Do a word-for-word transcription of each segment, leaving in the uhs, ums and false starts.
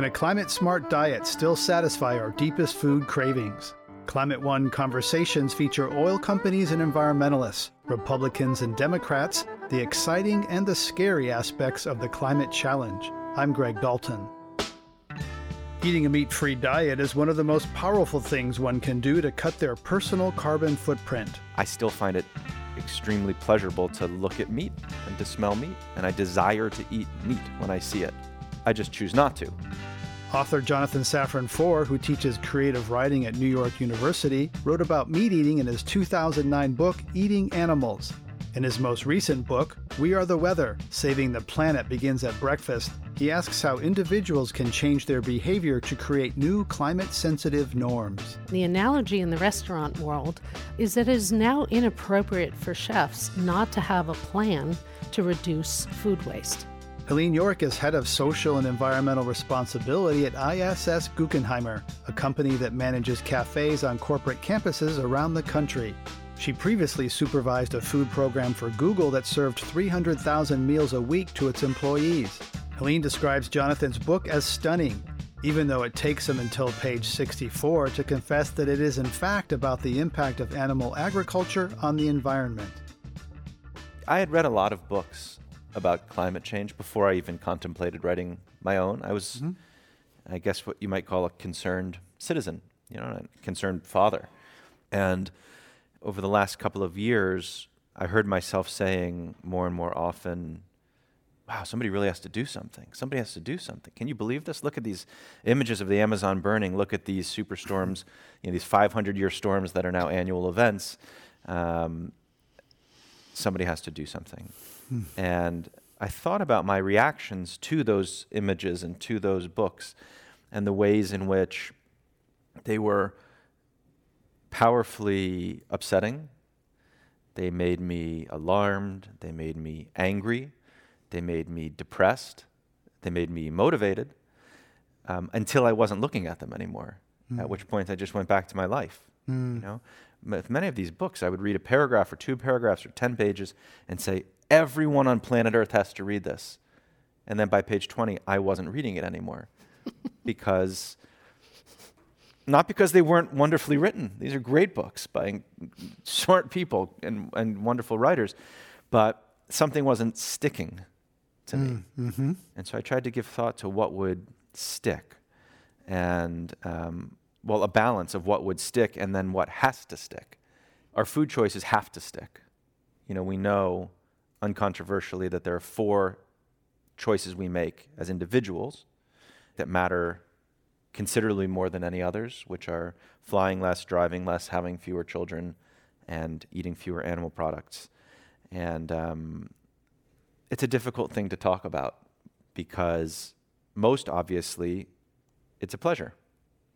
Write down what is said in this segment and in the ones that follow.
Can a climate-smart diet still satisfy our deepest food cravings? Climate One conversations feature oil companies and environmentalists, Republicans and Democrats, the exciting and the scary aspects of the climate challenge. I'm Greg Dalton. Eating a meat-free diet is one of the most powerful things one can do to cut their personal carbon footprint. I still find it extremely pleasurable to look at meat and to smell meat, and I desire to eat meat when I see it. I just choose not to. Author Jonathan Safran Foer, who teaches creative writing at New York University, wrote about meat eating in his two thousand nine book, Eating Animals. In his most recent book, We Are the Weather, Saving the Planet Begins at Breakfast, he asks how individuals can change their behavior to create new climate-sensitive norms. The analogy in the restaurant world is that it is now inappropriate for chefs not to have a plan to reduce food waste. Helene York is head of social and environmental responsibility at I S S Guggenheimer, a company that manages cafes on corporate campuses around the country. She previously supervised a food program for Google that served three hundred thousand meals a week to its employees. Helene describes Jonathan's book as stunning, even though it takes him until page sixty-four to confess that it is in fact about the impact of animal agriculture on the environment. I had read a lot of books about climate change before I even contemplated writing my own. I was, mm-hmm. I guess, what you might call a concerned citizen, you know, a concerned father. And over the last couple of years, I heard myself saying more and more often, wow, somebody really has to do something. Somebody has to do something. Can you believe this? Look at these images of the Amazon burning. Look at these superstorms, you know, these five hundred year storms that are now annual events. Um, somebody has to do something. And I thought about my reactions to those images and to those books and the ways in which they were powerfully upsetting. They made me alarmed. They made me angry. They made me depressed. They made me motivated um, until I wasn't looking at them anymore, mm. at which point I just went back to my life, mm. you know? With many of these books, I would read a paragraph or two paragraphs or ten pages and say, everyone on planet Earth has to read this. And then by page twenty, I wasn't reading it anymore. because, not because they weren't wonderfully written. These are great books by smart people and, and wonderful writers. But something wasn't sticking to mm, me. Mm-hmm. And so I tried to give thought to what would stick. And, um, well, a balance of what would stick and then what has to stick. Our food choices have to stick. You know, we know uncontroversially that there are four choices we make as individuals that matter considerably more than any others, which are flying less, driving less, having fewer children, and eating fewer animal products. And um, it's a difficult thing to talk about because most obviously it's a pleasure,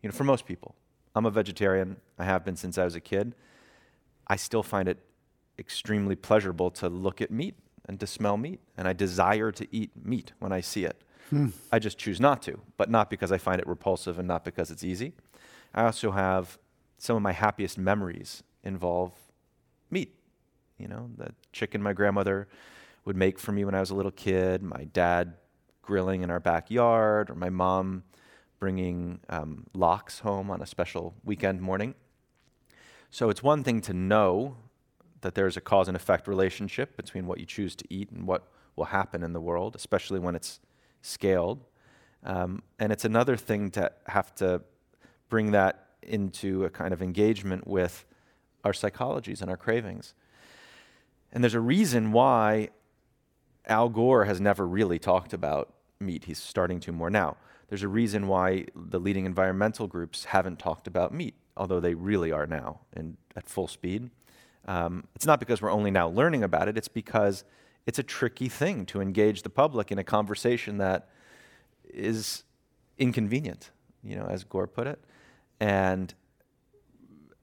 you know, for most people. I'm a vegetarian. I have been since I was a kid. I still find it extremely pleasurable to look at meat and to smell meat, and I desire to eat meat when I see it. Mm. I just choose not to, but not because I find it repulsive and not because it's easy. I also have some of my happiest memories involve meat. You know, the chicken my grandmother would make for me when I was a little kid, my dad grilling in our backyard, or my mom bringing um, lox home on a special weekend morning. So it's one thing to know that there's a cause and effect relationship between what you choose to eat and what will happen in the world, especially when it's scaled. Um, and it's another thing to have to bring that into a kind of engagement with our psychologies and our cravings. And there's a reason why Al Gore has never really talked about meat. He's starting to more now. There's a reason why the leading environmental groups haven't talked about meat, although they really are now and at full speed. Um, it's not because we're only now learning about it, it's because it's a tricky thing to engage the public in a conversation that is inconvenient, you know, as Gore put it, and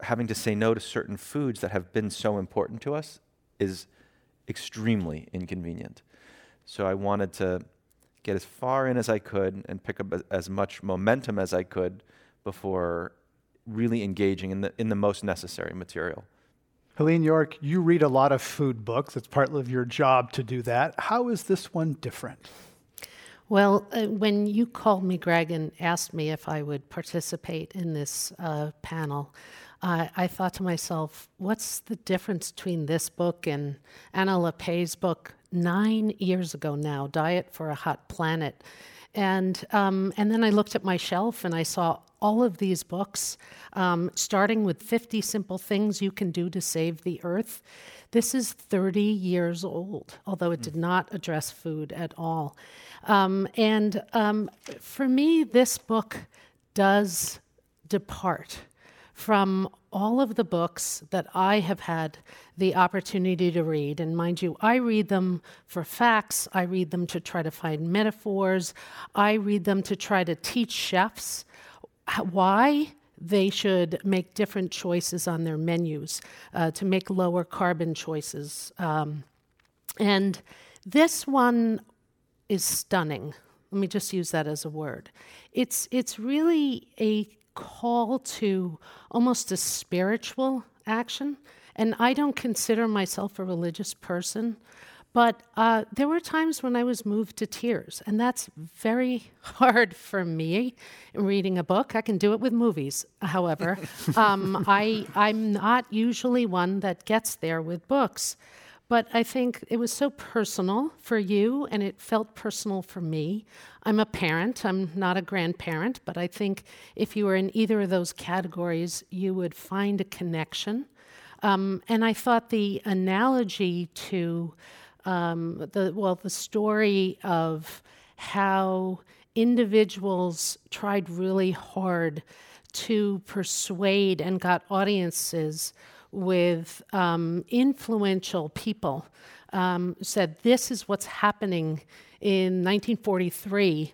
having to say no to certain foods that have been so important to us is extremely inconvenient. So I wanted to get as far in as I could and pick up as much momentum as I could before really engaging in the in the most necessary material. Helene York, you read a lot of food books. It's part of your job to do that. How is this one different? Well, uh, when you called me, Greg, and asked me if I would participate in this uh, panel, uh, I thought to myself, what's the difference between this book and Anna LePage's book nine years ago now, Diet for a Hot Planet? And um, and then I looked at my shelf and I saw all of these books, um, starting with fifty Simple Things You Can Do to Save the Earth. This is thirty years old, although it did not address food at all. Um, and um, for me, this book does depart from all of the books that I have had the opportunity to read. And mind you, I read them for facts. I read them to try to find metaphors. I read them to try to teach chefs why they should make different choices on their menus, uh, to make lower carbon choices. Um, and this one is stunning. Let me just use that as a word. It's it's really a call to almost a spiritual action. And I don't consider myself a religious person, but uh, there were times when I was moved to tears, and that's very hard for me in reading a book. I can do it with movies, however. um, I, I'm not usually one that gets there with books, but I think it was so personal for you, and it felt personal for me. I'm a parent. I'm not a grandparent, but I think if you were in either of those categories, you would find a connection. Um, and I thought the analogy to Um, the well, the story of how individuals tried really hard to persuade and got audiences with um, influential people, um, said, this is what's happening in nineteen forty-three.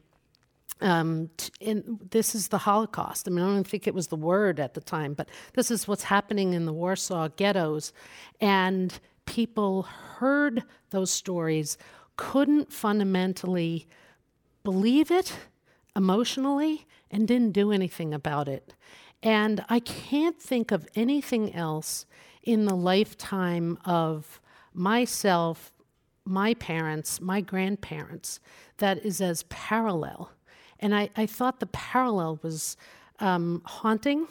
Um, t- in, this is the Holocaust. I mean, I don't think it was the word at the time, but this is what's happening in the Warsaw ghettos. And people heard those stories, couldn't fundamentally believe it emotionally, and didn't do anything about it. And I can't think of anything else in the lifetime of myself, my parents, my grandparents, that is as parallel. And I, I thought the parallel was um, haunting,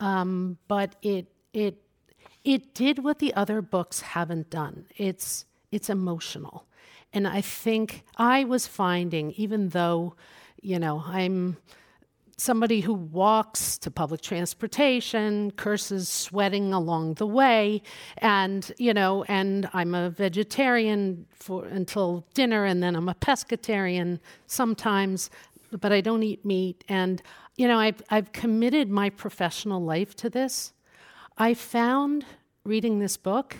um, but it it. It did what the other books haven't done. It's it's emotional. And I think I was finding, even though, you know, I'm somebody who walks to public transportation, curses sweating along the way, and, you know, and I'm a vegetarian for until dinner, and then I'm a pescatarian sometimes, but I don't eat meat. And, you know, I've, I've committed my professional life to this. I found, reading this book,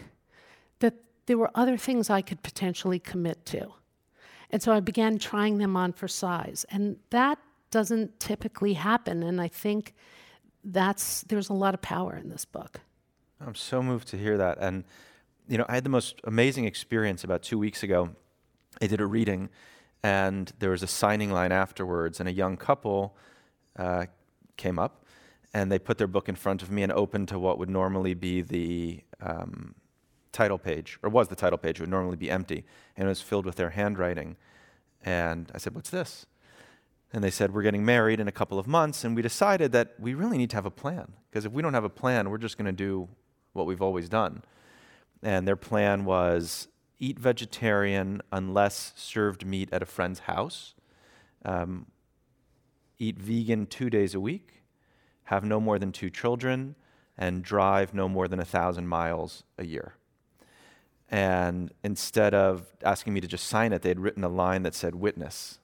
that there were other things I could potentially commit to. And so I began trying them on for size. And that doesn't typically happen. And I think that's there's a lot of power in this book. I'm so moved to hear that. And, you know, I had the most amazing experience about two weeks ago. I did a reading, and there was a signing line afterwards. And a young couple uh, came up. And they put their book in front of me and opened to what would normally be the um, title page, or was the title page, it would normally be empty, and it was filled with their handwriting. And I said, what's this? And they said, we're getting married in a couple of months, and we decided that we really need to have a plan, because if we don't have a plan, we're just going to do what we've always done. And their plan was eat vegetarian unless served meat at a friend's house, um, eat vegan two days a week, have no more than two children, and drive no more than a thousand miles a year. And instead of asking me to just sign it, they'd written a line that said witness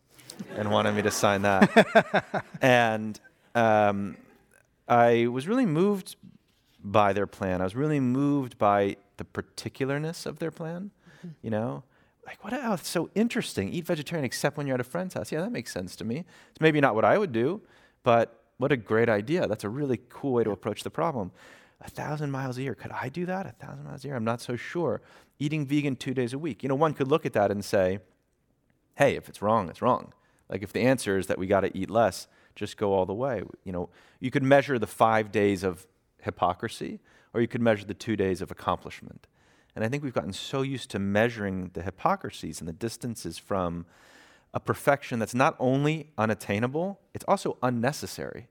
and wanted me to sign that. And um, I was really moved by their plan. I was really moved by the particularness of their plan, mm-hmm. you know? Like, what? Oh, it's so interesting. Eat vegetarian except when you're at a friend's house. Yeah, that makes sense to me. It's maybe not what I would do, but what a great idea. That's a really cool way to approach the problem. A thousand miles a year. Could I do that? A thousand miles a year? I'm not so sure. Eating vegan two days a week. You know, one could look at that and say, hey, if it's wrong, it's wrong. Like, if the answer is that we got to eat less, just go all the way. You know, you could measure the five days of hypocrisy, or you could measure the two days of accomplishment. And I think we've gotten so used to measuring the hypocrisies and the distances from a perfection that's not only unattainable, it's also unnecessary.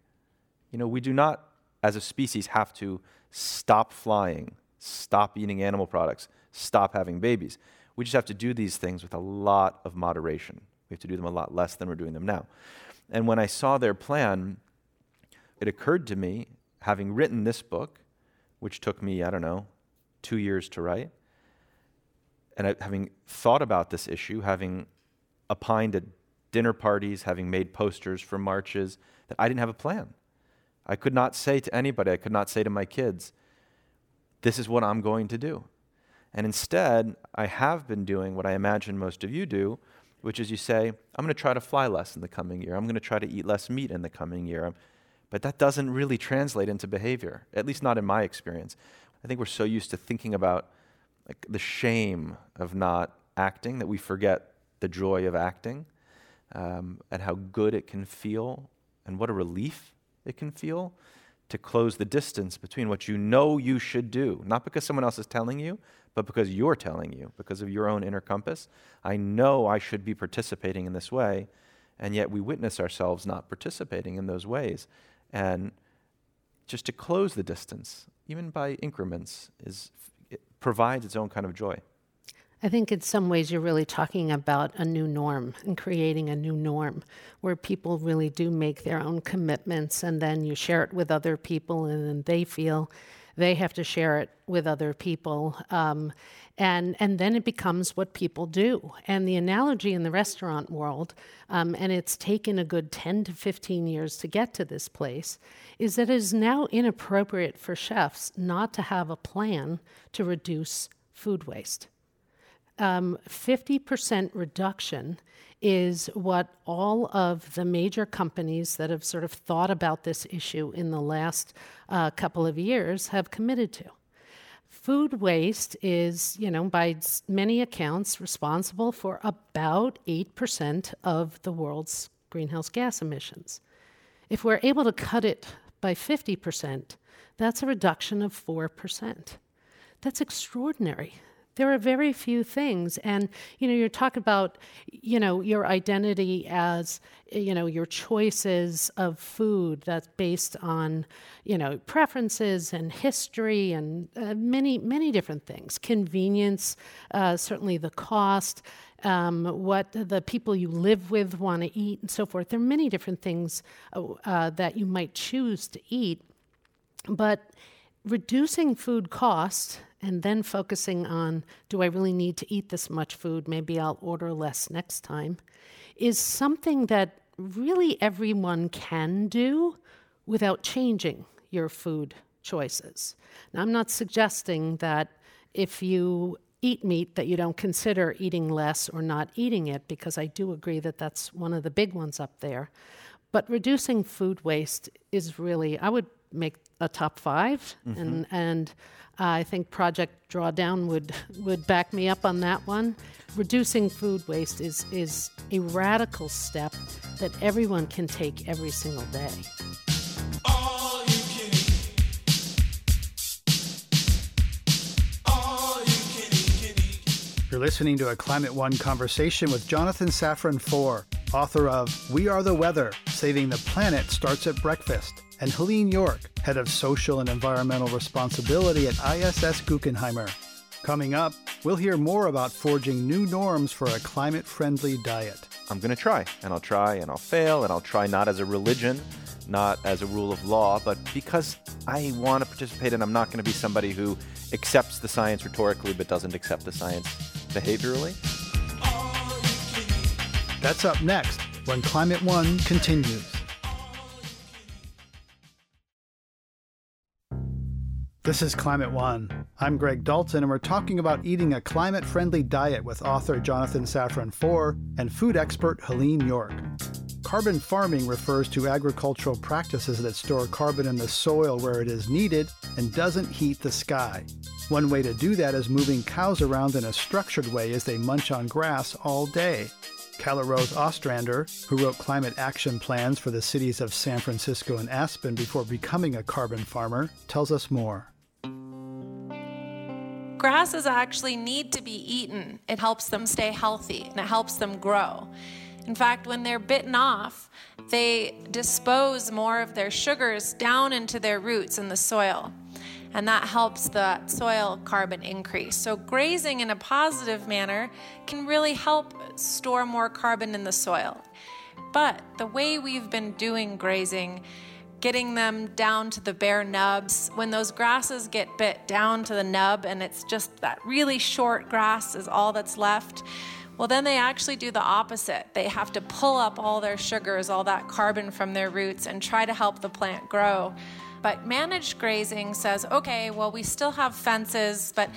You know, we do not, as a species, have to stop flying, stop eating animal products, stop having babies. We just have to do these things with a lot of moderation. We have to do them a lot less than we're doing them now. And when I saw their plan, it occurred to me, having written this book, which took me, I don't know, two years to write, and I, having thought about this issue, having opined at dinner parties, having made posters for marches, that I didn't have a plan. I could not say to anybody, I could not say to my kids, this is what I'm going to do. And instead, I have been doing what I imagine most of you do, which is you say, I'm going to try to fly less in the coming year. I'm going to try to eat less meat in the coming year. But that doesn't really translate into behavior, at least not in my experience. I think we're so used to thinking about like the shame of not acting that we forget the joy of acting, um, and how good it can feel and what a relief it can feel to close the distance between what you know you should do, not because someone else is telling you, but because you're telling you, because of your own inner compass. I know I should be participating in this way, and yet we witness ourselves not participating in those ways. And just to close the distance, even by increments, is it provides its own kind of joy. I think in some ways you're really talking about a new norm and creating a new norm where people really do make their own commitments, and then you share it with other people, and then they feel they have to share it with other people. Um, and and then it becomes what people do. And the analogy in the restaurant world, um, and it's taken a good ten to fifteen years to get to this place, is that it is now inappropriate for chefs not to have a plan to reduce food waste. Um, fifty percent reduction is what all of the major companies that have sort of thought about this issue in the last uh, couple of years have committed to. Food waste is, you know, by many accounts responsible for about eight percent of the world's greenhouse gas emissions. If we're able to cut it by fifty percent, that's a reduction of four percent. That's extraordinary. There are very few things. And, you know, you talk about, you know, your identity as, you know, your choices of food that's based on, you know, preferences and history and uh, many, many different things. Convenience, uh, certainly the cost, um, what the people you live with want to eat and so forth. There are many different things uh, that you might choose to eat. But reducing food costs and then focusing on, do I really need to eat this much food? Maybe I'll order less next time, is something that really everyone can do without changing your food choices. Now, I'm not suggesting that if you eat meat that you don't consider eating less or not eating it, because I do agree that that's one of the big ones up there. But reducing food waste is really, I would make a top five, mm-hmm. and and uh, I think Project Drawdown would would back me up on that one. Reducing food waste is is a radical step that everyone can take every single day. All you can eat. All you can eat, can eat. You're listening to a Climate One conversation with Jonathan Safran Foer, author of We Are the Weather, Saving the Planet Starts at Breakfast, and Helene York, head of social and environmental responsibility at I S S Guggenheimer. Coming up, we'll hear more about forging new norms for a climate-friendly diet. I'm going to try, and I'll try, and I'll fail, and I'll try not as a religion, not as a rule of law, but because I want to participate, and I'm not going to be somebody who accepts the science rhetorically but doesn't accept the science behaviorally. That's up next when Climate One continues. This is Climate One. I'm Greg Dalton, and we're talking about eating a climate-friendly diet with author Jonathan Safran Foer and food expert Helene York. Carbon farming refers to agricultural practices that store carbon in the soil where it is needed and doesn't heat the sky. One way to do that is moving cows around in a structured way as they munch on grass all day. Calla Rose Ostrander, who wrote climate action plans for the cities of San Francisco and Aspen before becoming a carbon farmer, tells us more. Grasses actually need to be eaten. It helps them stay healthy and it helps them grow. In fact, when they're bitten off, they dispose more of their sugars down into their roots in the soil, and that helps the soil carbon increase. So grazing in a positive manner can really help store more carbon in the soil. But the way we've been doing grazing, getting them down to the bare nubs, when those grasses get bit down to the nub and it's just that really short grass is all that's left, well, then they actually do the opposite. They have to pull up all their sugars, all that carbon from their roots, and try to help the plant grow. But managed grazing says, okay, well, we still have fences, but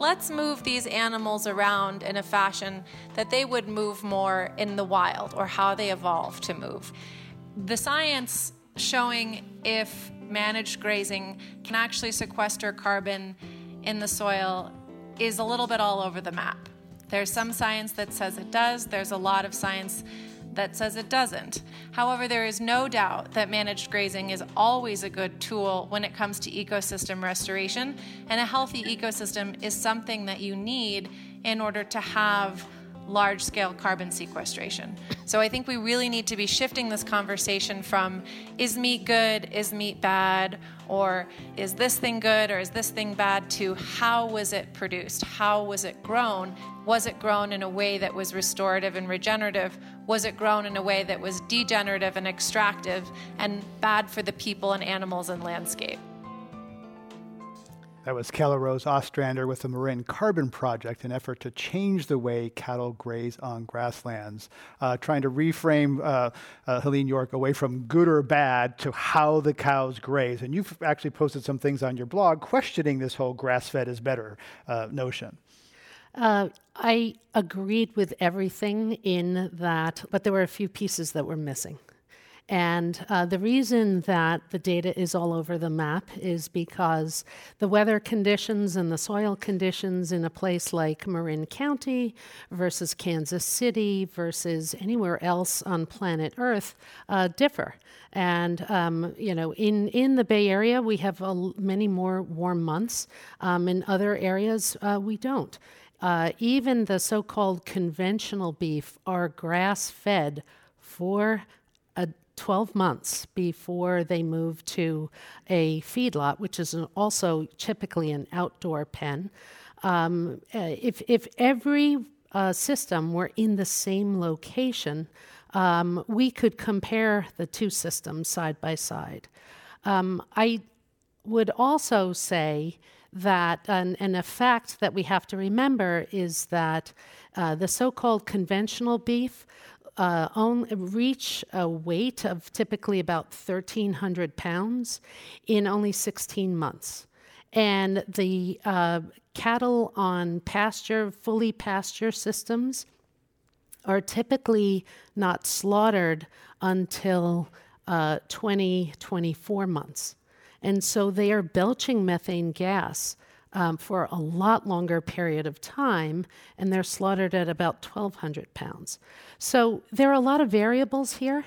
let's move these animals around in a fashion that they would move more in the wild, or how they evolve to move. The science showing if managed grazing can actually sequester carbon in the soil is a little bit all over the map. There's some science that says it does. There's a lot of science that says it doesn't. However, there is no doubt that managed grazing is always a good tool when it comes to ecosystem restoration, and a healthy ecosystem is something that you need in order to have large-scale carbon sequestration. So I think we really need to be shifting this conversation from is meat good, is meat bad, or is this thing good, or is this thing bad, to how was it produced, how was it grown, was it grown in a way that was restorative and regenerative, was it grown in a way that was degenerative and extractive and bad for the people and animals and landscape. That was Calla Rose Ostrander with the Marin Carbon Project, an effort to change the way cattle graze on grasslands, uh, trying to reframe uh, uh, Helene York away from good or bad to how the cows graze. And you've actually posted some things on your blog questioning this whole grass-fed is better uh, notion. Uh, I agreed with everything in that, but there were a few pieces that were missing. And uh, the reason that the data is all over the map is because the weather conditions and the soil conditions in a place like Marin County versus Kansas City versus anywhere else on planet Earth uh, differ. And, um, you know, in, in the Bay Area, we have uh, many more warm months. Um, in other areas, uh, we don't. Uh, even the so-called conventional beef are grass-fed for twelve months before they move to a feedlot, which is an, also typically an outdoor pen. Um, if, if every uh, system were in the same location, um, we could compare the two systems side by side. Um, I would also say that an, an effect that we have to remember is that uh, the so-called conventional beef Uh, own, reach a weight of typically about thirteen hundred pounds in only sixteen months. And the uh, cattle on pasture, fully pasture systems are typically not slaughtered until uh, twenty, twenty-four months. And so they are belching methane gas um, for a lot longer period of time, and they're slaughtered at about twelve hundred pounds. So there are a lot of variables here.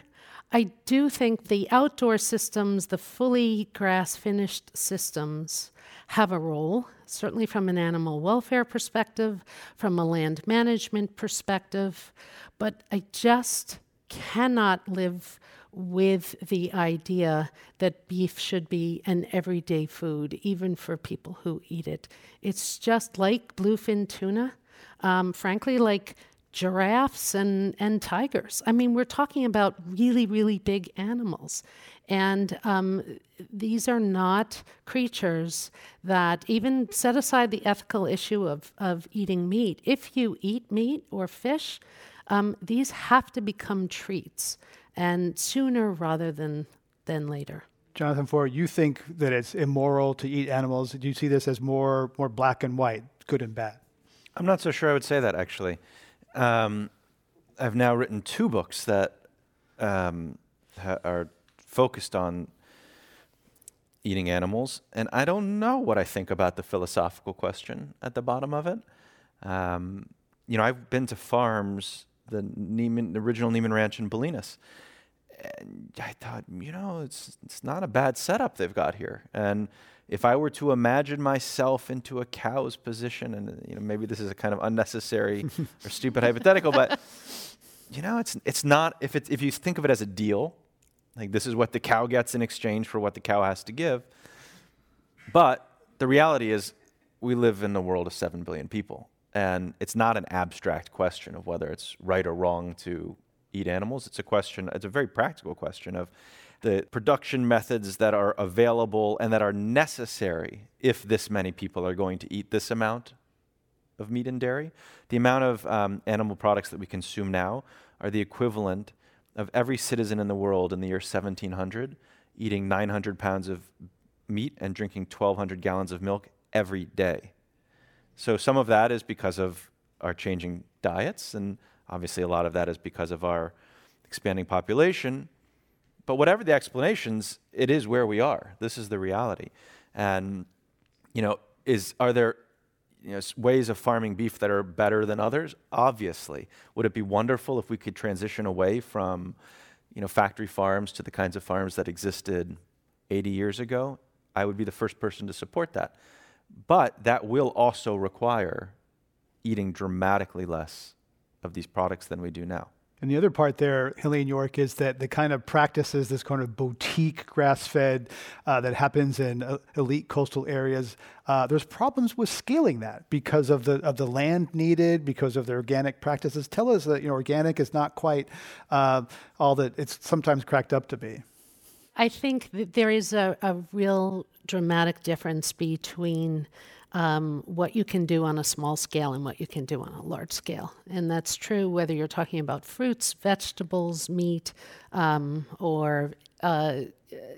I do think the outdoor systems, the fully grass-finished systems, have a role, certainly from an animal welfare perspective, from a land management perspective, but I just cannot live with the idea that beef should be an everyday food, even for people who eat it. It's just like bluefin tuna, um, frankly, like giraffes and, and tigers. I mean, we're talking about really, really big animals. And um, these are not creatures that, even set aside the ethical issue of, of eating meat, if you eat meat or fish, um, these have to become treats, and sooner rather than than later. Jonathan Foer, you think that it's immoral to eat animals. Do you see this as more more black and white, good and bad? I'm not so sure I would say that, actually. Um, I've now written two books that um, ha- are focused on eating animals, and I don't know what I think about the philosophical question at the bottom of it. Um, you know, I've been to farms, the Neiman, the original Neiman Ranch in Bolinas. And I thought, you know, it's it's not a bad setup they've got here. And if I were to imagine myself into a cow's position, and you know, maybe this is a kind of unnecessary or stupid hypothetical, but you know, it's it's not, if it's, if you think of it as a deal, like this is what the cow gets in exchange for what the cow has to give. But the reality is we live in the world of seven billion people, and it's not an abstract question of whether it's right or wrong to eat animals. It's a question, it's a very practical question of the production methods that are available and that are necessary if this many people are going to eat this amount of meat and dairy. The amount of um, animal products that we consume now are the equivalent of every citizen in the world in the year seventeen hundred eating nine hundred pounds of meat and drinking twelve hundred gallons of milk every day. So some of that is because of our changing diets, and obviously a lot of that is because of our expanding population. But whatever the explanations, it is where we are. This is the reality. And, you know, is are there you know, ways of farming beef that are better than others? Obviously. Would it be wonderful if we could transition away from, you know, factory farms to the kinds of farms that existed eighty years ago? I would be the first person to support that. But that will also require eating dramatically less of these products than we do now. And the other part there, Helene York, is that the kind of practices, this kind of boutique grass-fed uh, that happens in uh, elite coastal areas, uh, there's problems with scaling that because of the of the land needed, because of the organic practices. Tell us that you know organic is not quite uh, all that it's sometimes cracked up to be. I think that there is a, a real dramatic difference between Um, what you can do on a small scale and what you can do on a large scale. And that's true whether you're talking about fruits, vegetables, meat, um, or, uh,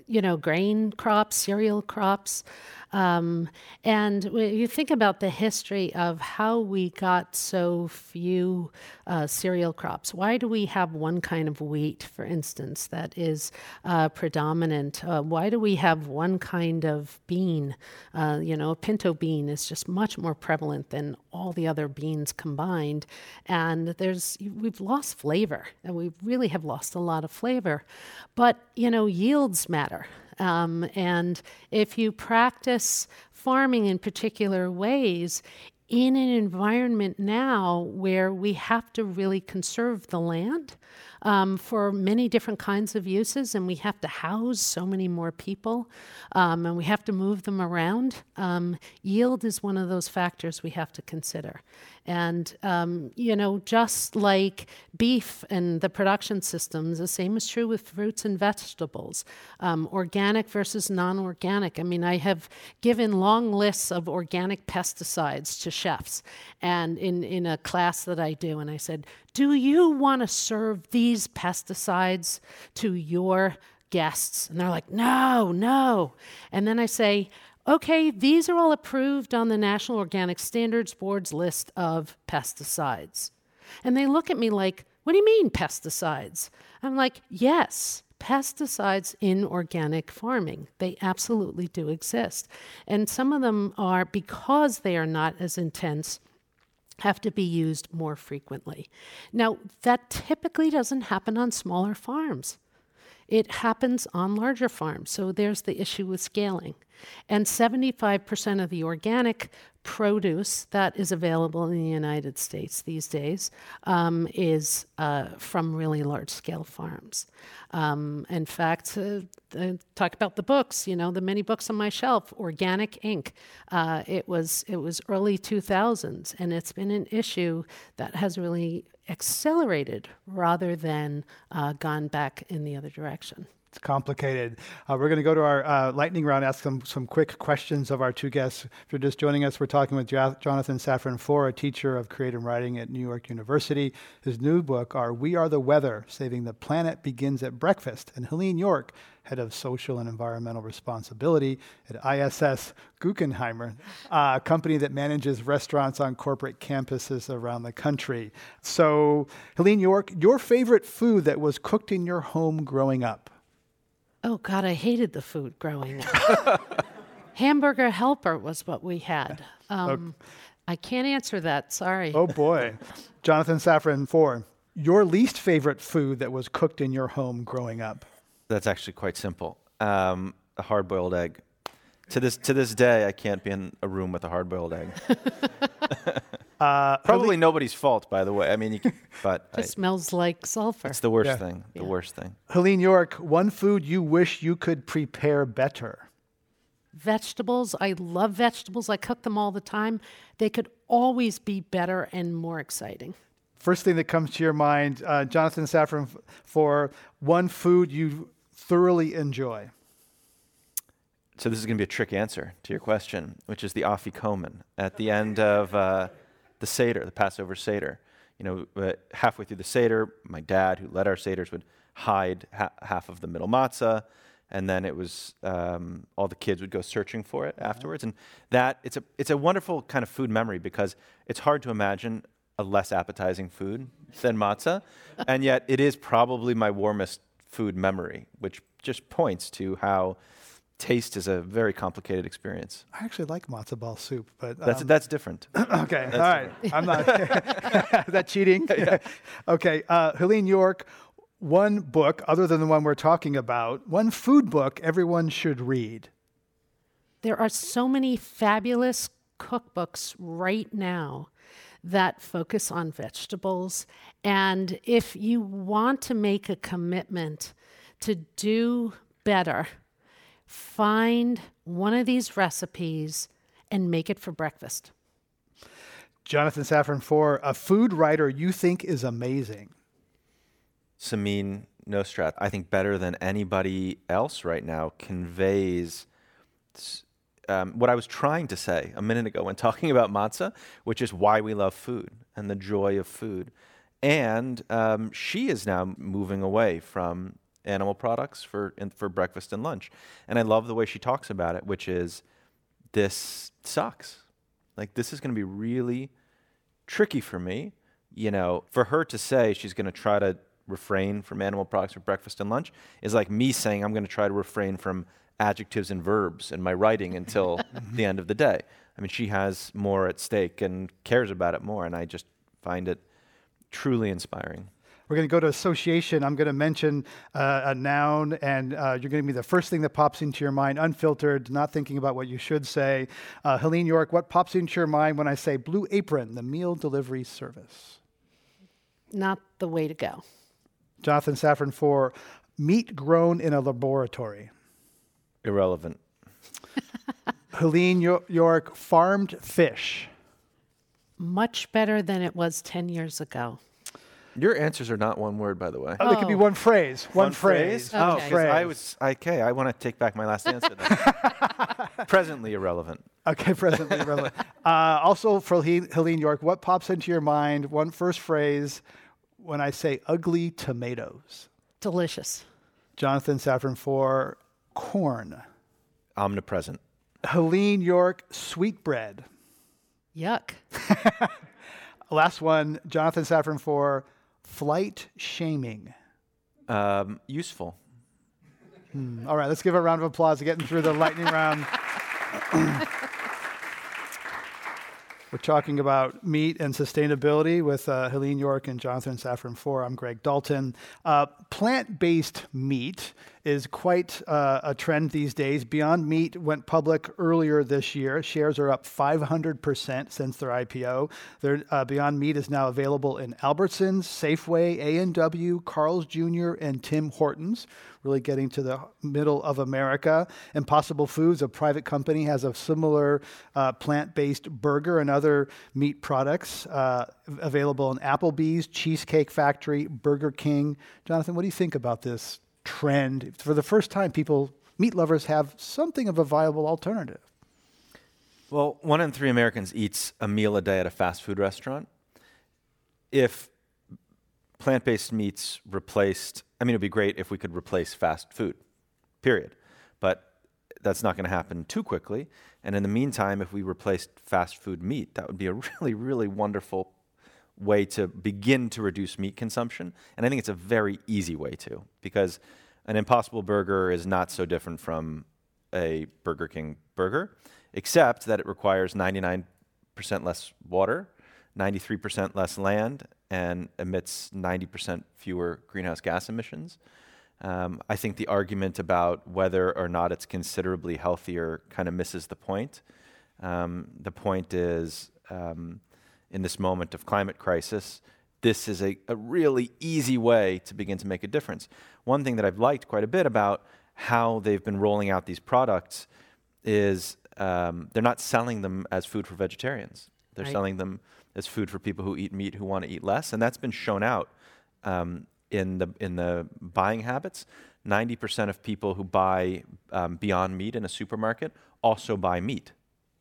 you know, grain crops, cereal crops. Um, and when you think about the history of how we got so few uh, cereal crops. Why do we have one kind of wheat, for instance, that is uh, predominant? Uh, why do we have one kind of bean? Uh, you know, a pinto bean is just much more prevalent than all the other beans combined. And there's we've lost flavor, and we really have lost a lot of flavor. But, you know, yields matter. Um, and if you practice farming in particular ways in an environment now where we have to really conserve the land um, for many different kinds of uses, and we have to house so many more people, um, and we have to move them around, um, yield is one of those factors we have to consider. And, um, you know, just like beef and the production systems, the same is true with fruits and vegetables, um, organic versus non-organic. I mean, I have given long lists of organic pesticides to chefs and in, in a class that I do, and I said, do you want to serve these pesticides to your guests? And they're like, no, no. And then I say, okay, these are all approved on the National Organic Standards Board's list of pesticides. And they look at me like, what do you mean pesticides? I'm like, yes, pesticides in organic farming. They absolutely do exist. And some of them are, because they are not as intense, have to be used more frequently. Now, that typically doesn't happen on smaller farms. It happens on larger farms, so there's the issue with scaling. And seventy-five percent of the organic produce that is available in the United States these days um, is uh, from really large-scale farms. Um, in fact, uh, I talk about the books, you know, the many books on my shelf, Organic Incorporated. Uh, it was it was early two thousands, and it's been an issue that has really accelerated rather than uh, gone back in the other direction. It's complicated. Uh, we're going to go to our uh, lightning round, ask them some quick questions of our two guests. If you're just joining us, we're talking with Jo- Jonathan Safran Foer, a teacher of creative writing at New York University. His new book are We Are the Weather, Saving the Planet Begins at Breakfast. And Helene York, head of social and environmental responsibility at I S S Guggenheimer, a company that manages restaurants on corporate campuses around the country. So, Helene York, your favorite food that was cooked in your home growing up? Oh, God, I hated the food growing up. Hamburger Helper was what we had. Um, okay. I can't answer that, sorry. Oh, boy. Jonathan Safran Foer, your least favorite food that was cooked in your home growing up? That's actually quite simple. Um, a hard-boiled egg. To this to this day, I can't be in a room with a hard-boiled egg. Uh, Probably Hel- nobody's fault, by the way. I mean, you can, but it I, smells like sulfur. It's the worst yeah. thing. The yeah. worst thing. Helene York, one food you wish you could prepare better. Vegetables. I love vegetables. I cook them all the time. They could always be better and more exciting. First thing that comes to your mind, uh, Jonathan Safran, for one food you thoroughly enjoy. So this is going to be a trick answer to your question, which is the afikomen at the end of uh, the Seder, the Passover Seder. You know, uh, halfway through the Seder, my dad, who led our Seders, would hide ha- half of the middle matzah, and then it was um, all the kids would go searching for it afterwards. And that it's a it's a wonderful kind of food memory because it's hard to imagine a less appetizing food than matzah, and yet it is probably my warmest food memory, which just points to how taste is a very complicated experience. I actually like matzo ball soup, but um, that's that's different. Okay, that's all right. Different. I'm not. Is that cheating? Yeah. Okay, uh, Helene York. One book, other than the one we're talking about, one food book everyone should read. There are so many fabulous cookbooks right now that focus on vegetables, and if you want to make a commitment to do better, find one of these recipes and make it for breakfast. Jonathan Safran Foer, a food writer you think is amazing. Samine Nostrat, I think better than anybody else right now, conveys um, what I was trying to say a minute ago when talking about matzah, which is why we love food and the joy of food. And um, she is now moving away from animal products for in, for breakfast and lunch. And I love the way she talks about it, which is, this sucks. Like, this is going to be really tricky for me. You know, for her to say she's going to try to refrain from animal products for breakfast and lunch is like me saying I'm going to try to refrain from adjectives and verbs in my writing until the end of the day. I mean, she has more at stake and cares about it more, and I just find it truly inspiring. We're going to go to association. I'm going to mention uh, a noun, and uh, you're going to be the first thing that pops into your mind, unfiltered, not thinking about what you should say. Uh, Helene York, what pops into your mind when I say Blue Apron, the meal delivery service? Not the way to go. Jonathan Safran Foer, meat grown in a laboratory. Irrelevant. Helene York, farmed fish. Much better than it was ten years ago. Your answers are not one word, by the way. Oh, they could be one phrase. One, one phrase. phrase. Okay. Oh, phrase. I was, okay, I want to take back my last answer then. Presently irrelevant. Okay, presently irrelevant. Uh, also, for Helene York, what pops into your mind, one first phrase, when I say ugly tomatoes? Delicious. Jonathan Safran Foer, corn. Omnipresent. Helene York, sweetbread. Yuck. Last one, Jonathan Safran Foer, flight shaming. Um, useful. Hmm. All right, let's give a round of applause for getting through the lightning round. We're talking about meat and sustainability with uh, Helene York and Jonathan Safran Foer. I'm Greg Dalton. Uh, plant-based meat is quite uh, a trend these days. Beyond Meat went public earlier this year. Shares are up five hundred percent since their I P O. Their, uh, Beyond Meat is now available in Albertsons, Safeway, A and W, Carl's Junior, and Tim Hortons. Really getting to the middle of America. Impossible Foods, a private company, has a similar uh, plant-based burger and other meat products uh, available in Applebee's, Cheesecake Factory, Burger King. Jonathan, what do you think about this trend? For the first time, people, meat lovers, have something of a viable alternative. Well, one in three Americans eats a meal a day at a fast food restaurant. If plant-based meats replaced, I mean, it'd be great if we could replace fast food, period. But that's not going to happen too quickly. And in the meantime, if we replaced fast food meat, that would be a really, really wonderful way to begin to reduce meat consumption. And I think it's a very easy way to, because an Impossible Burger is not so different from a Burger King burger, except that it requires ninety-nine percent less water, ninety-three percent less land, and emits ninety percent fewer greenhouse gas emissions. Um, I think the argument about whether or not it's considerably healthier kind of misses the point. Um, the point is um, in this moment of climate crisis, this is a, a really easy way to begin to make a difference. One thing that I've liked quite a bit about how they've been rolling out these products is um, they're not selling them as food for vegetarians. They're right. selling them as food for people who eat meat, who want to eat less. And that's been shown out um, in the in the buying habits. ninety percent of people who buy um, Beyond Meat in a supermarket also buy meat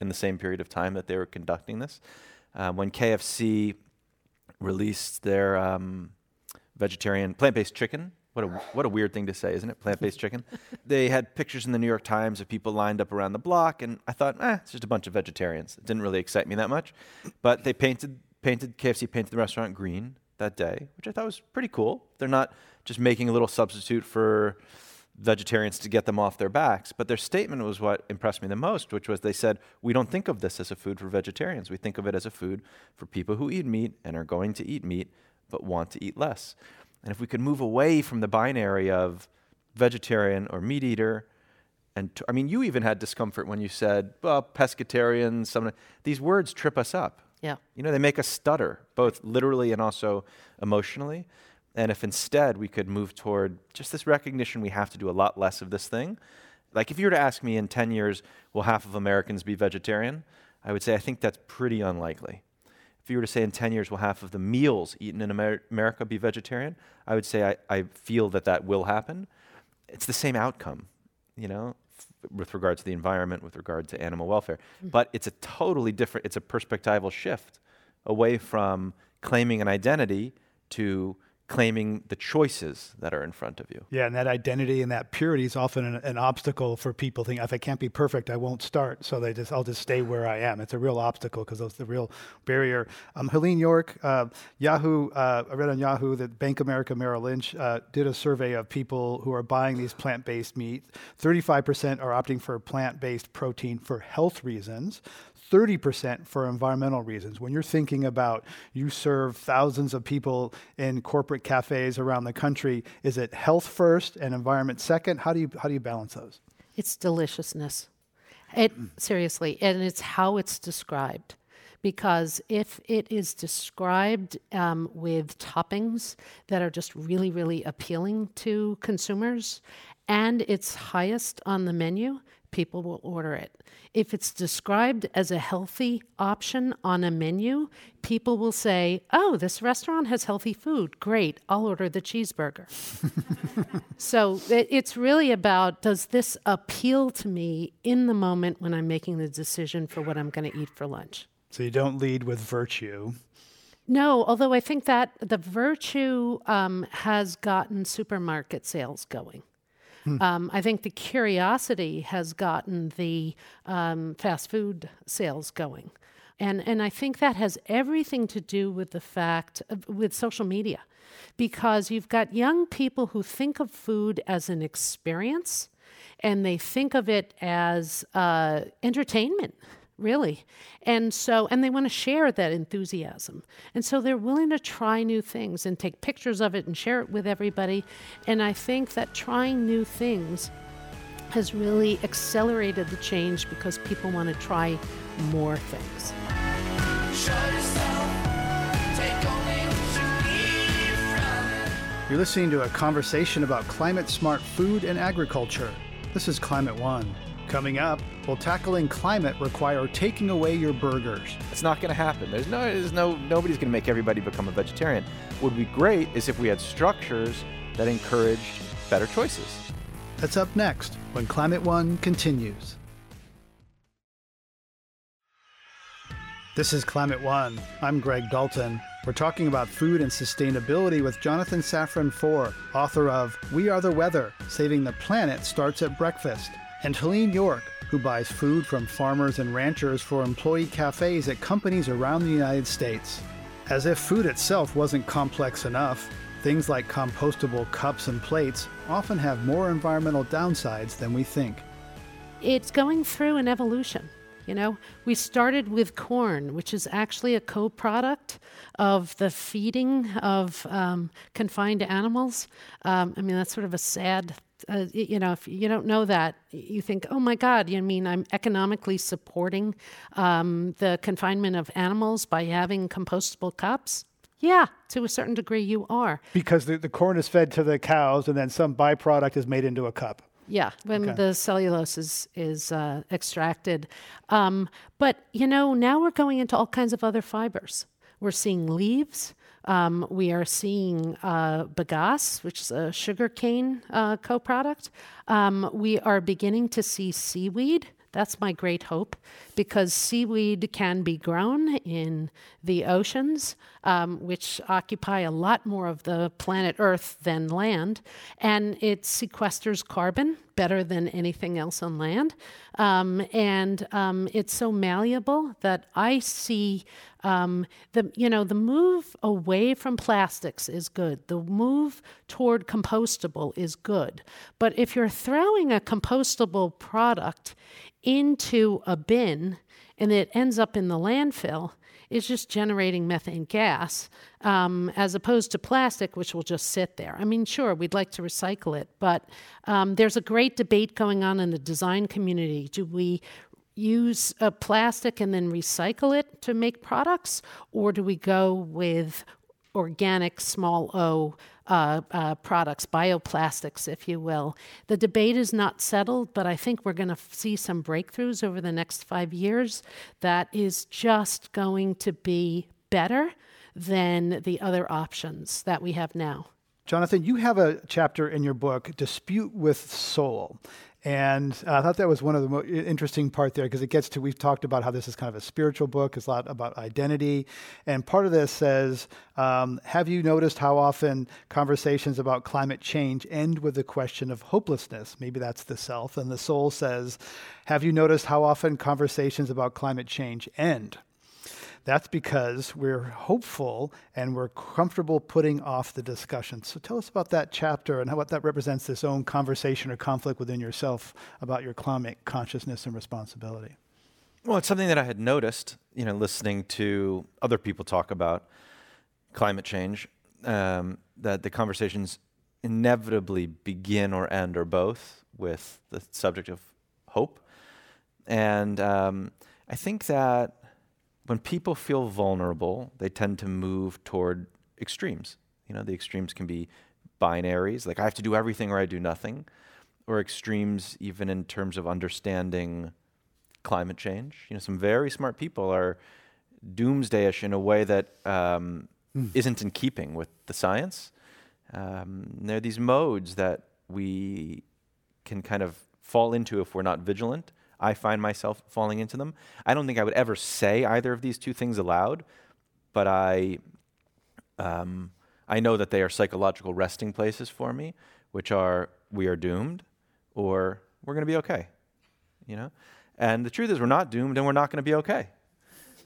in the same period of time that they were conducting this. Uh, when K F C released their um, vegetarian plant-based chicken, what a what a weird thing to say, isn't it? Plant-based chicken. They had pictures in the New York Times of people lined up around the block, and I thought, eh, it's just a bunch of vegetarians. It didn't really excite me that much, but they painted painted K F C painted the restaurant green that day, which I thought was pretty cool. They're not just making a little substitute for vegetarians to get them off their backs, but their statement was what impressed me the most, which was they said, we don't think of this as a food for vegetarians. We think of it as a food for people who eat meat and are going to eat meat but want to eat less. And if we could move away from the binary of vegetarian or meat eater, and t- I mean, you even had discomfort when you said, well, pescatarian, some, these words trip us up. Yeah. You know, they make us stutter, both literally and also emotionally. And if instead we could move toward just this recognition, we have to do a lot less of this thing. Like if you were to ask me in ten years, will half of Americans be vegetarian? I would say I think that's pretty unlikely. If you were to say in ten years, will half of the meals eaten in Amer- America be vegetarian? I would say I, I feel that that will happen. It's the same outcome, you know, f- with regard to the environment, with regard to animal welfare. Mm-hmm. But it's a totally different, it's a perspectival shift away from claiming an identity to claiming the choices that are in front of you. Yeah, and that identity and that purity is often an, an obstacle for people thinking, if I can't be perfect, I won't start. So they just, I'll just stay where I am. It's a real obstacle because that's the real barrier. Um, Helene York, uh, Yahoo, uh, I read on Yahoo that Bank of America Merrill Lynch uh, did a survey of people who are buying these plant-based meats. thirty-five percent are opting for plant-based protein for health reasons. thirty percent for environmental reasons. When you're thinking about you serve thousands of people in corporate cafes around the country, is it health first and environment second? How do you how do you balance those? It's deliciousness. It seriously, and it's how it's described. Because if it is described um, with toppings that are just really, really appealing to consumers, and it's highest on the menu, people will order it. If it's described as a healthy option on a menu, people will say, oh, this restaurant has healthy food. Great, I'll order the cheeseburger. So it, it's really about, does this appeal to me in the moment when I'm making the decision for what I'm going to eat for lunch? So you don't lead with virtue. No, although I think that the virtue um, has gotten supermarket sales going. Um, I think the curiosity has gotten the um, fast food sales going. And and I think that has everything to do with the fact, uh, with social media, because you've got young people who think of food as an experience, and they think of it as uh, entertainment, really. And so, and they want to share that enthusiasm. And so they're willing to try new things and take pictures of it and share it with everybody. And I think that trying new things has really accelerated the change because people want to try more things. You're listening to a conversation about climate-smart food and agriculture. This is Climate One. Coming up, will tackling climate require taking away your burgers? It's not going to happen. There's no, there's no, nobody's going to make everybody become a vegetarian. What would be great is if we had structures that encouraged better choices. That's up next when Climate One continues. This is Climate One. I'm Greg Dalton. We're talking about food and sustainability with Jonathan Safran Foer, author of We Are the Weather, Saving the Planet Starts at Breakfast, and Helene York, who buys food from farmers and ranchers for employee cafes at companies around the United States. As if food itself wasn't complex enough, things like compostable cups and plates often have more environmental downsides than we think. It's going through an evolution. You know, we started with corn, which is actually a co-product of the feeding of um, confined animals. Um, I mean, that's sort of a sad uh, you know, if you don't know that, you think, oh my God, you mean I'm economically supporting um, the confinement of animals by having compostable cups? Yeah, to a certain degree you are. Because the, the corn is fed to the cows and then some byproduct is made into a cup. Yeah, when okay. the cellulose is, is uh, extracted. Um, but, you know, now we're going into all kinds of other fibers. We're seeing leaves. Um, we are seeing uh, bagasse, which is a sugarcane uh, co-product. Um, we are beginning to see seaweed. That's my great hope, because seaweed can be grown in the oceans, um, which occupy a lot more of the planet Earth than land, and it sequesters carbon better than anything else on land. Um, and um, it's so malleable that I see um, the, you know, the move away from plastics is good. The move toward compostable is good. But if you're throwing a compostable product into a bin and it ends up in the landfill, it's just generating methane gas, um, as opposed to plastic, which will just sit there. I mean, sure, we'd like to recycle it, but um, there's a great debate going on in the design community. Do we use uh, plastic and then recycle it to make products, or do we go with organic small o uh, uh, products, bioplastics, if you will? The debate is not settled, but I think we're going to f- see some breakthroughs over the next five years that is just going to be better than the other options that we have now. Jonathan, you have a chapter in your book, Dispute with Soul. And I thought that was one of the most interesting part there, because it gets to, we've talked about how this is kind of a spiritual book. It's a lot about identity. And part of this says, um, have you noticed how often conversations about climate change end with the question of hopelessness? Maybe that's the self. And the soul says, have you noticed how often conversations about climate change end? That's because we're hopeful and we're comfortable putting off the discussion. So tell us about that chapter and how that represents this own conversation or conflict within yourself about your climate consciousness and responsibility. Well, it's something that I had noticed, you know, listening to other people talk about climate change, um, that the conversations inevitably begin or end or both with the subject of hope. And um, I think that when people feel vulnerable, they tend to move toward extremes. You know, the extremes can be binaries, like I have to do everything or I do nothing, or extremes even in terms of understanding climate change. You know, some very smart people are doomsdayish in a way that um, mm. isn't in keeping with the science. Um, there are these modes that we can kind of fall into if we're not vigilant. I find myself falling into them. I don't think I would ever say either of these two things aloud, but I um, I know that they are psychological resting places for me, which are we are doomed or we're going to be okay, you know? And the truth is we're not doomed and we're not going to be okay.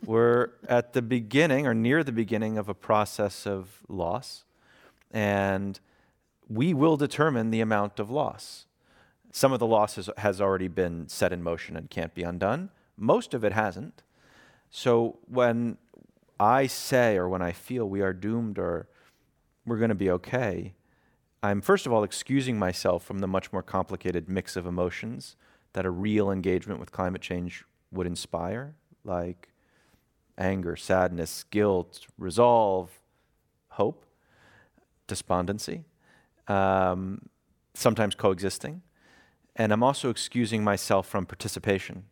We're at the beginning or near the beginning of a process of loss, and we will determine the amount of loss. Some of the losses has already been set in motion and can't be undone. Most of it hasn't. So when I say or when I feel we are doomed or we're going to be okay, I'm first of all excusing myself from the much more complicated mix of emotions that a real engagement with climate change would inspire, like anger, sadness, guilt, resolve, hope, despondency, um, sometimes coexisting. And I'm also excusing myself from participation.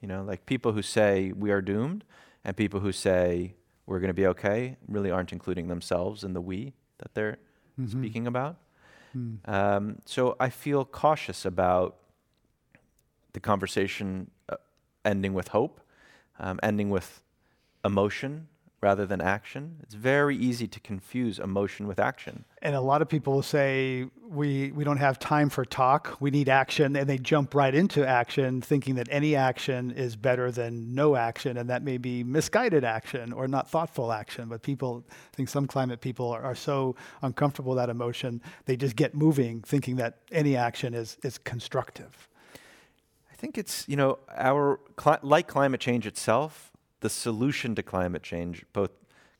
You know, like people who say we are doomed and people who say we're going to be okay really aren't including themselves in the we that they're mm-hmm. speaking about. Mm. Um, so I feel cautious about the conversation uh, ending with hope, um, ending with emotion rather than action. It's very easy to confuse emotion with action. And a lot of people say, we, we don't have time for talk, we need action, and they jump right into action, thinking that any action is better than no action, and that may be misguided action or not thoughtful action, but people, I think some climate people are, are so uncomfortable with that emotion, they just get moving, thinking that any action is, is constructive. I think it's, you know, our cli- like climate change itself, the solution to climate change, both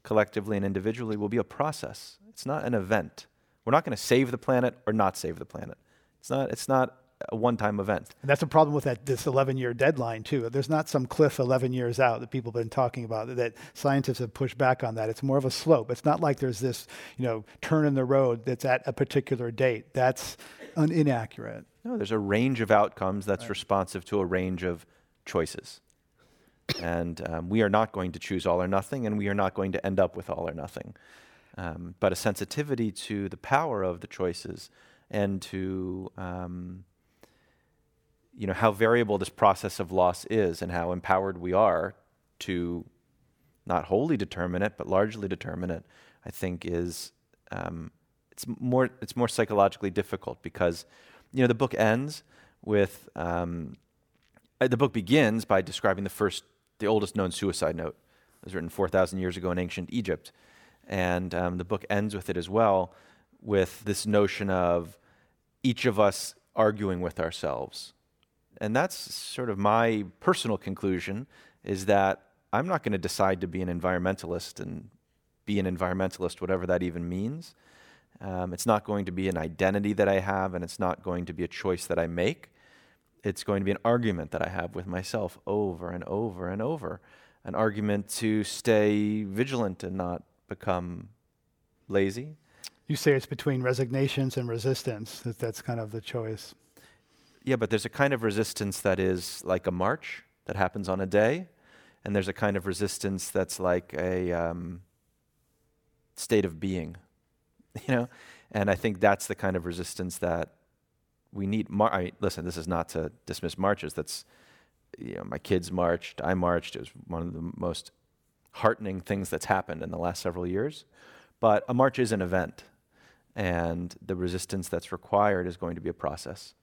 collectively and individually, will be a process. It's not an event. We're not going to save the planet or not save the planet. It's not. It's not a one-time event. And that's a problem with that this eleven-year deadline too. There's not some cliff eleven years out that people have been talking about, that scientists have pushed back on that. It's more of a slope. It's not like there's this, you know, turn in the road that's at a particular date. That's un- inaccurate. No, there's a range of outcomes that's right. responsive to a range of choices. And um, we are not going to choose all or nothing, and we are not going to end up with all or nothing. Um, but a sensitivity to the power of the choices and to um, you know, how variable this process of loss is and how empowered we are to not wholly determine it, but largely determine it, I think is, um, it's more it's more psychologically difficult because, you know, the book ends with, um, the book begins by describing the first, the oldest known suicide note. It was written four thousand years ago in ancient Egypt. And um, the book ends with it as well, with this notion of each of us arguing with ourselves. And that's sort of my personal conclusion, is that I'm not going to decide to be an environmentalist and be an environmentalist, whatever that even means. Um, it's not going to be an identity that I have, and it's not going to be a choice that I make. It's going to be an argument that I have with myself over and over and over, an argument to stay vigilant and not become lazy. You say it's between resignations and resistance, that that's kind of the choice. Yeah, but there's a kind of resistance that is like a march that happens on a day, and there's a kind of resistance that's like a um, state of being, you know? And I think that's the kind of resistance that we need. Mar- I mean, listen, this is not to dismiss marches. That's, you know, my kids marched, I marched. It was one of the most heartening things that's happened in the last several years. But a march is an event, and the resistance that's required is going to be a process.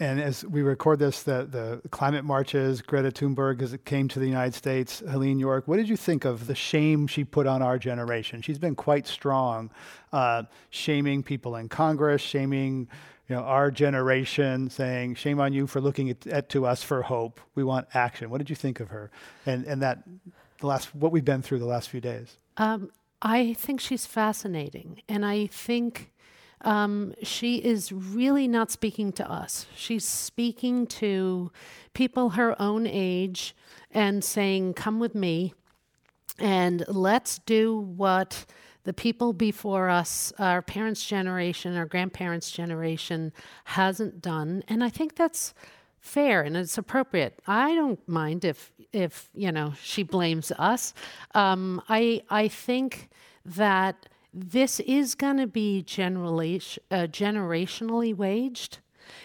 And as we record this, the, the climate marches, Greta Thunberg as it came to the United States, Helene York, what did you think of the shame she put on our generation? She's been quite strong, uh, shaming people in Congress, shaming you know, our generation, saying, shame on you for looking at, at to us for hope. We want action. What did you think of her? And and that the last what we've been through the last few days? Um, I think she's fascinating. And I think... Um, she is really not speaking to us. She's speaking to people her own age and saying, come with me and let's do what the people before us, our parents' generation, our grandparents' generation hasn't done. And I think that's fair and it's appropriate. I don't mind if, if you know, she blames us. Um, I I think that this is going to be generally uh, generationally waged,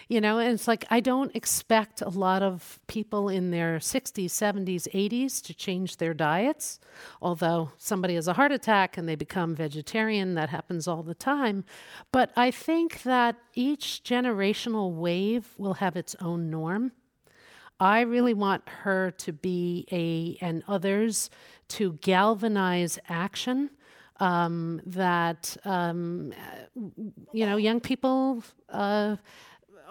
you know, and it's like I don't expect a lot of people in their sixties, seventies, eighties to change their diets, although somebody has a heart attack and they become vegetarian. That happens all the time. But I think that each generational wave will have its own norm. I really want her to be a, and others to galvanize action. Um, that, um, you know, young people uh,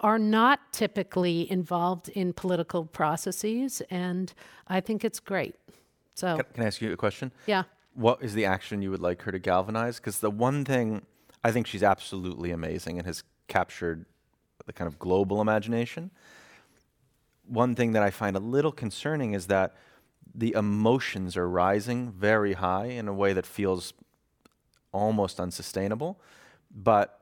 are not typically involved in political processes, and I think it's great. So, can, can I ask you a question? Yeah. What is the action you would like her to galvanize? Because the one thing, I think she's absolutely amazing and has captured the kind of global imagination. One thing that I find a little concerning is that the emotions are rising very high in a way that feels almost unsustainable, but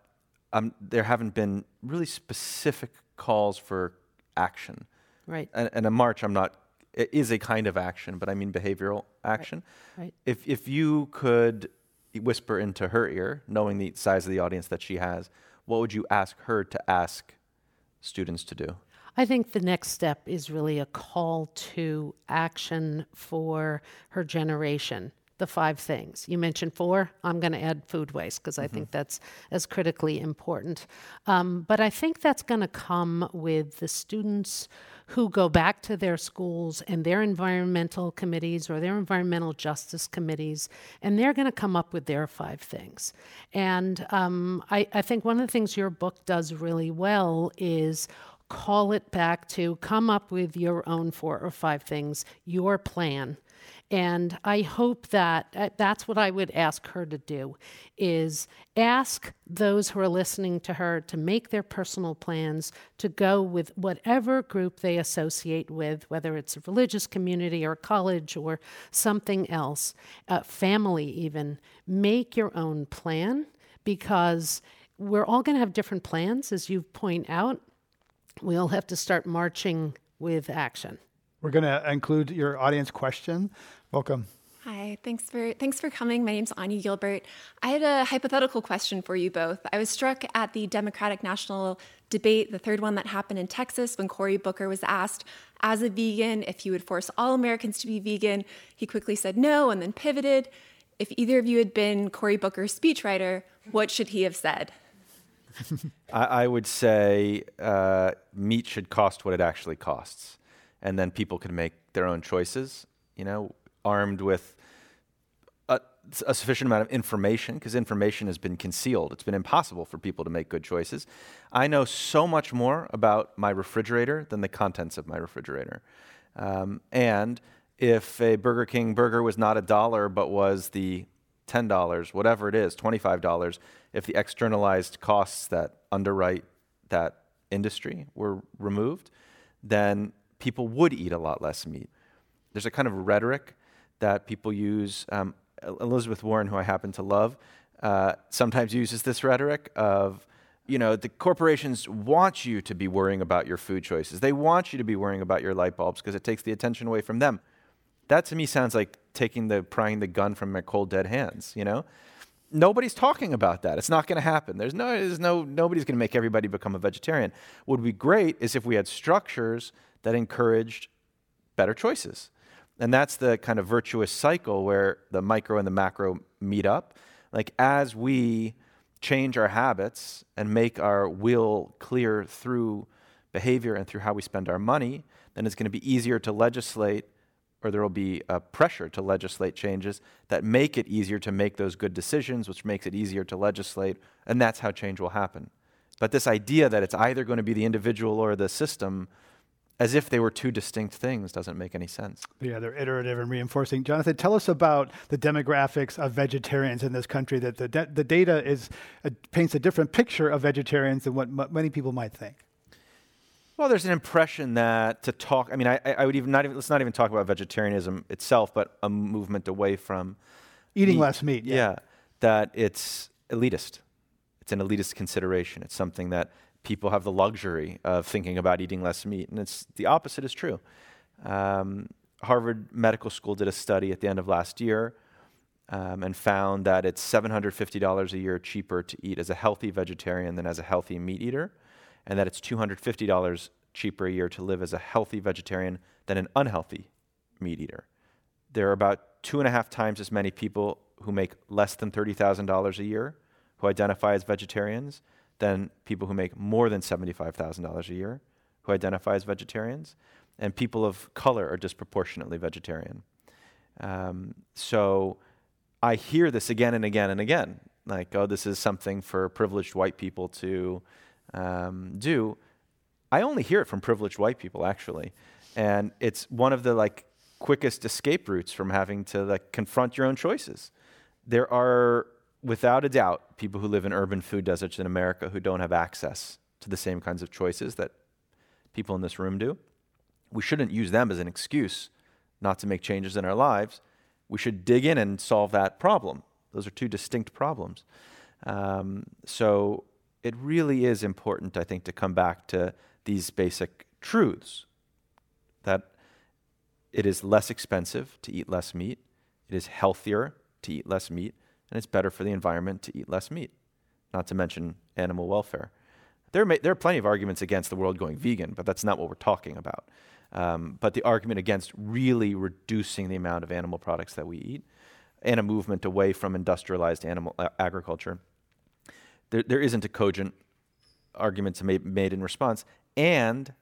um, there haven't been really specific calls for action. Right. And, and a march, I'm not. It is a kind of action, but I mean behavioral action. Right. Right. If if you could whisper into her ear, knowing the size of the audience that she has, what would you ask her to ask students to do? I think the next step is really a call to action for her generation. The five things. You mentioned four. I'm going to add food waste because mm-hmm. I think that's as critically important. Um, but I think that's going to come with the students who go back to their schools and their environmental committees or their environmental justice committees, and they're going to come up with their five things. And um, I, I think one of the things your book does really well is call it back to come up with your own four or five things, your plan, And I hope that uh, that's what I would ask her to do, is ask those who are listening to her to make their personal plans to go with whatever group they associate with, whether it's a religious community or college or something else, uh, family even. Make your own plan, because we're all going to have different plans, as you point out. We all have to start marching with action. We're going to include your audience question. Welcome. Hi, thanks for thanks for coming. My name's Anya Gilbert. I had a hypothetical question for you both. I was struck at the Democratic National Debate, the third one that happened in Texas, when Cory Booker was asked, as a vegan, if he would force all Americans to be vegan. He quickly said no and then pivoted. If either of you had been Cory Booker's speechwriter, what should he have said? I, I would say uh, meat should cost what it actually costs. And then people could make their own choices, you know, armed with a, a sufficient amount of information, because information has been concealed. It's been impossible for people to make good choices. I know so much more about my refrigerator than the contents of my refrigerator. Um, and if a Burger King burger was not a dollar, but was the ten dollars, whatever it is, twenty-five dollars, if the externalized costs that underwrite that industry were removed, then people would eat a lot less meat. There's a kind of rhetoric that people use. Um, Elizabeth Warren, who I happen to love, uh, sometimes uses this rhetoric of, you know, the corporations want you to be worrying about your food choices. They want you to be worrying about your light bulbs because it takes the attention away from them. That to me sounds like taking the, prying the gun from their cold dead hands, you know? Nobody's talking about that. It's not going to happen. There's no, there's no, nobody's going to make everybody become a vegetarian. What would be great is if we had structures that encouraged better choices. And that's the kind of virtuous cycle where the micro and the macro meet up. Like, as we change our habits and make our will clear through behavior and through how we spend our money, then it's going to be easier to legislate, or there will be a pressure to legislate changes that make it easier to make those good decisions, which makes it easier to legislate, and that's how change will happen. But this idea that it's either going to be the individual or the system, as if they were two distinct things, doesn't make any sense. Yeah, they're iterative and reinforcing. Jonathan, tell us about the demographics of vegetarians in this country. That the de- the data is uh, paints a different picture of vegetarians than what m- many people might think. Well, there's an impression that to talk. I mean, I, I would even not even let's not even talk about vegetarianism itself, but a movement away from eating meat, less meat. Yeah. yeah, that it's elitist. It's an elitist consideration. It's something that people have the luxury of thinking about eating less meat, and it's the opposite is true. Um, Harvard Medical School did a study at the end of last year um, and found that it's seven hundred fifty dollars a year cheaper to eat as a healthy vegetarian than as a healthy meat eater, and that it's two hundred fifty dollars cheaper a year to live as a healthy vegetarian than an unhealthy meat eater. There are about two and a half times as many people who make less than thirty thousand dollars a year who identify as vegetarians than people who make more than seventy-five thousand dollars a year who identify as vegetarians, and people of color are disproportionately vegetarian. Um, so I hear this again and again and again, like, oh, this is something for privileged white people to um, do. I only hear it from privileged white people, actually, and it's one of the like quickest escape routes from having to like confront your own choices. There are, without a doubt, people who live in urban food deserts in America who don't have access to the same kinds of choices that people in this room do. We shouldn't use them as an excuse not to make changes in our lives. We should dig in and solve that problem. Those are two distinct problems. Um, so it really is important, I think, to come back to these basic truths, that it is less expensive to eat less meat, it is healthier to eat less meat, and it's better for the environment to eat less meat, not to mention animal welfare. There, may, there are plenty of arguments against the world going vegan, but that's not what we're talking about. Um, but the argument against really reducing the amount of animal products that we eat, and a movement away from industrialized animal uh, agriculture, there, there isn't a cogent argument to be made in response. And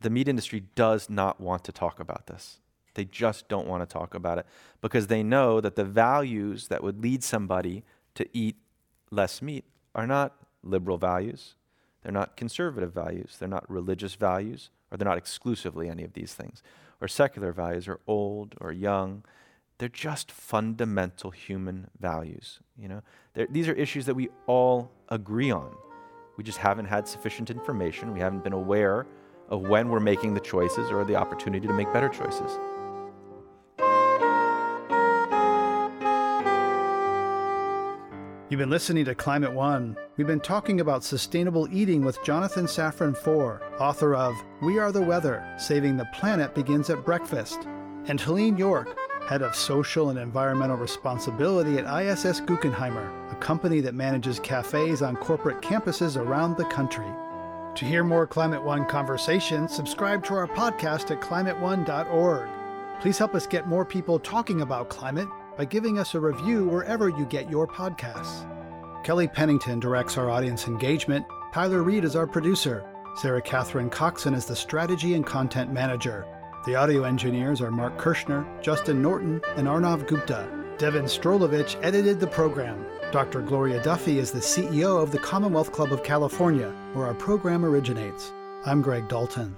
the meat industry does not want to talk about this. They just don't want to talk about it because they know that the values that would lead somebody to eat less meat are not liberal values. They're not conservative values. They're not religious values, or they're not exclusively any of these things. or secular values or old or young. They're just fundamental human values. You know, they're, these are issues that we all agree on. We just haven't had sufficient information. We haven't been aware of when we're making the choices or the opportunity to make better choices. You've been listening to Climate One. We've been talking about sustainable eating with Jonathan Safran Foer, author of We Are the Weather, Saving the Planet Begins at Breakfast, and Helene York, head of social and environmental responsibility at I S S Guggenheimer, a company that manages cafes on corporate campuses around the country. To hear more Climate One conversations, subscribe to our podcast at climate one dot org. Please help us get more people talking about climate by giving us a review wherever you get your podcasts. Kelly Pennington directs our audience engagement. Tyler Reed is our producer. Sarah Catherine Coxon is the strategy and content manager. The audio engineers are Mark Kirshner, Justin Norton, and Arnav Gupta. Devin Strolovich edited the program. Doctor Gloria Duffy is the C E O of the Commonwealth Club of California, where our program originates. I'm Greg Dalton.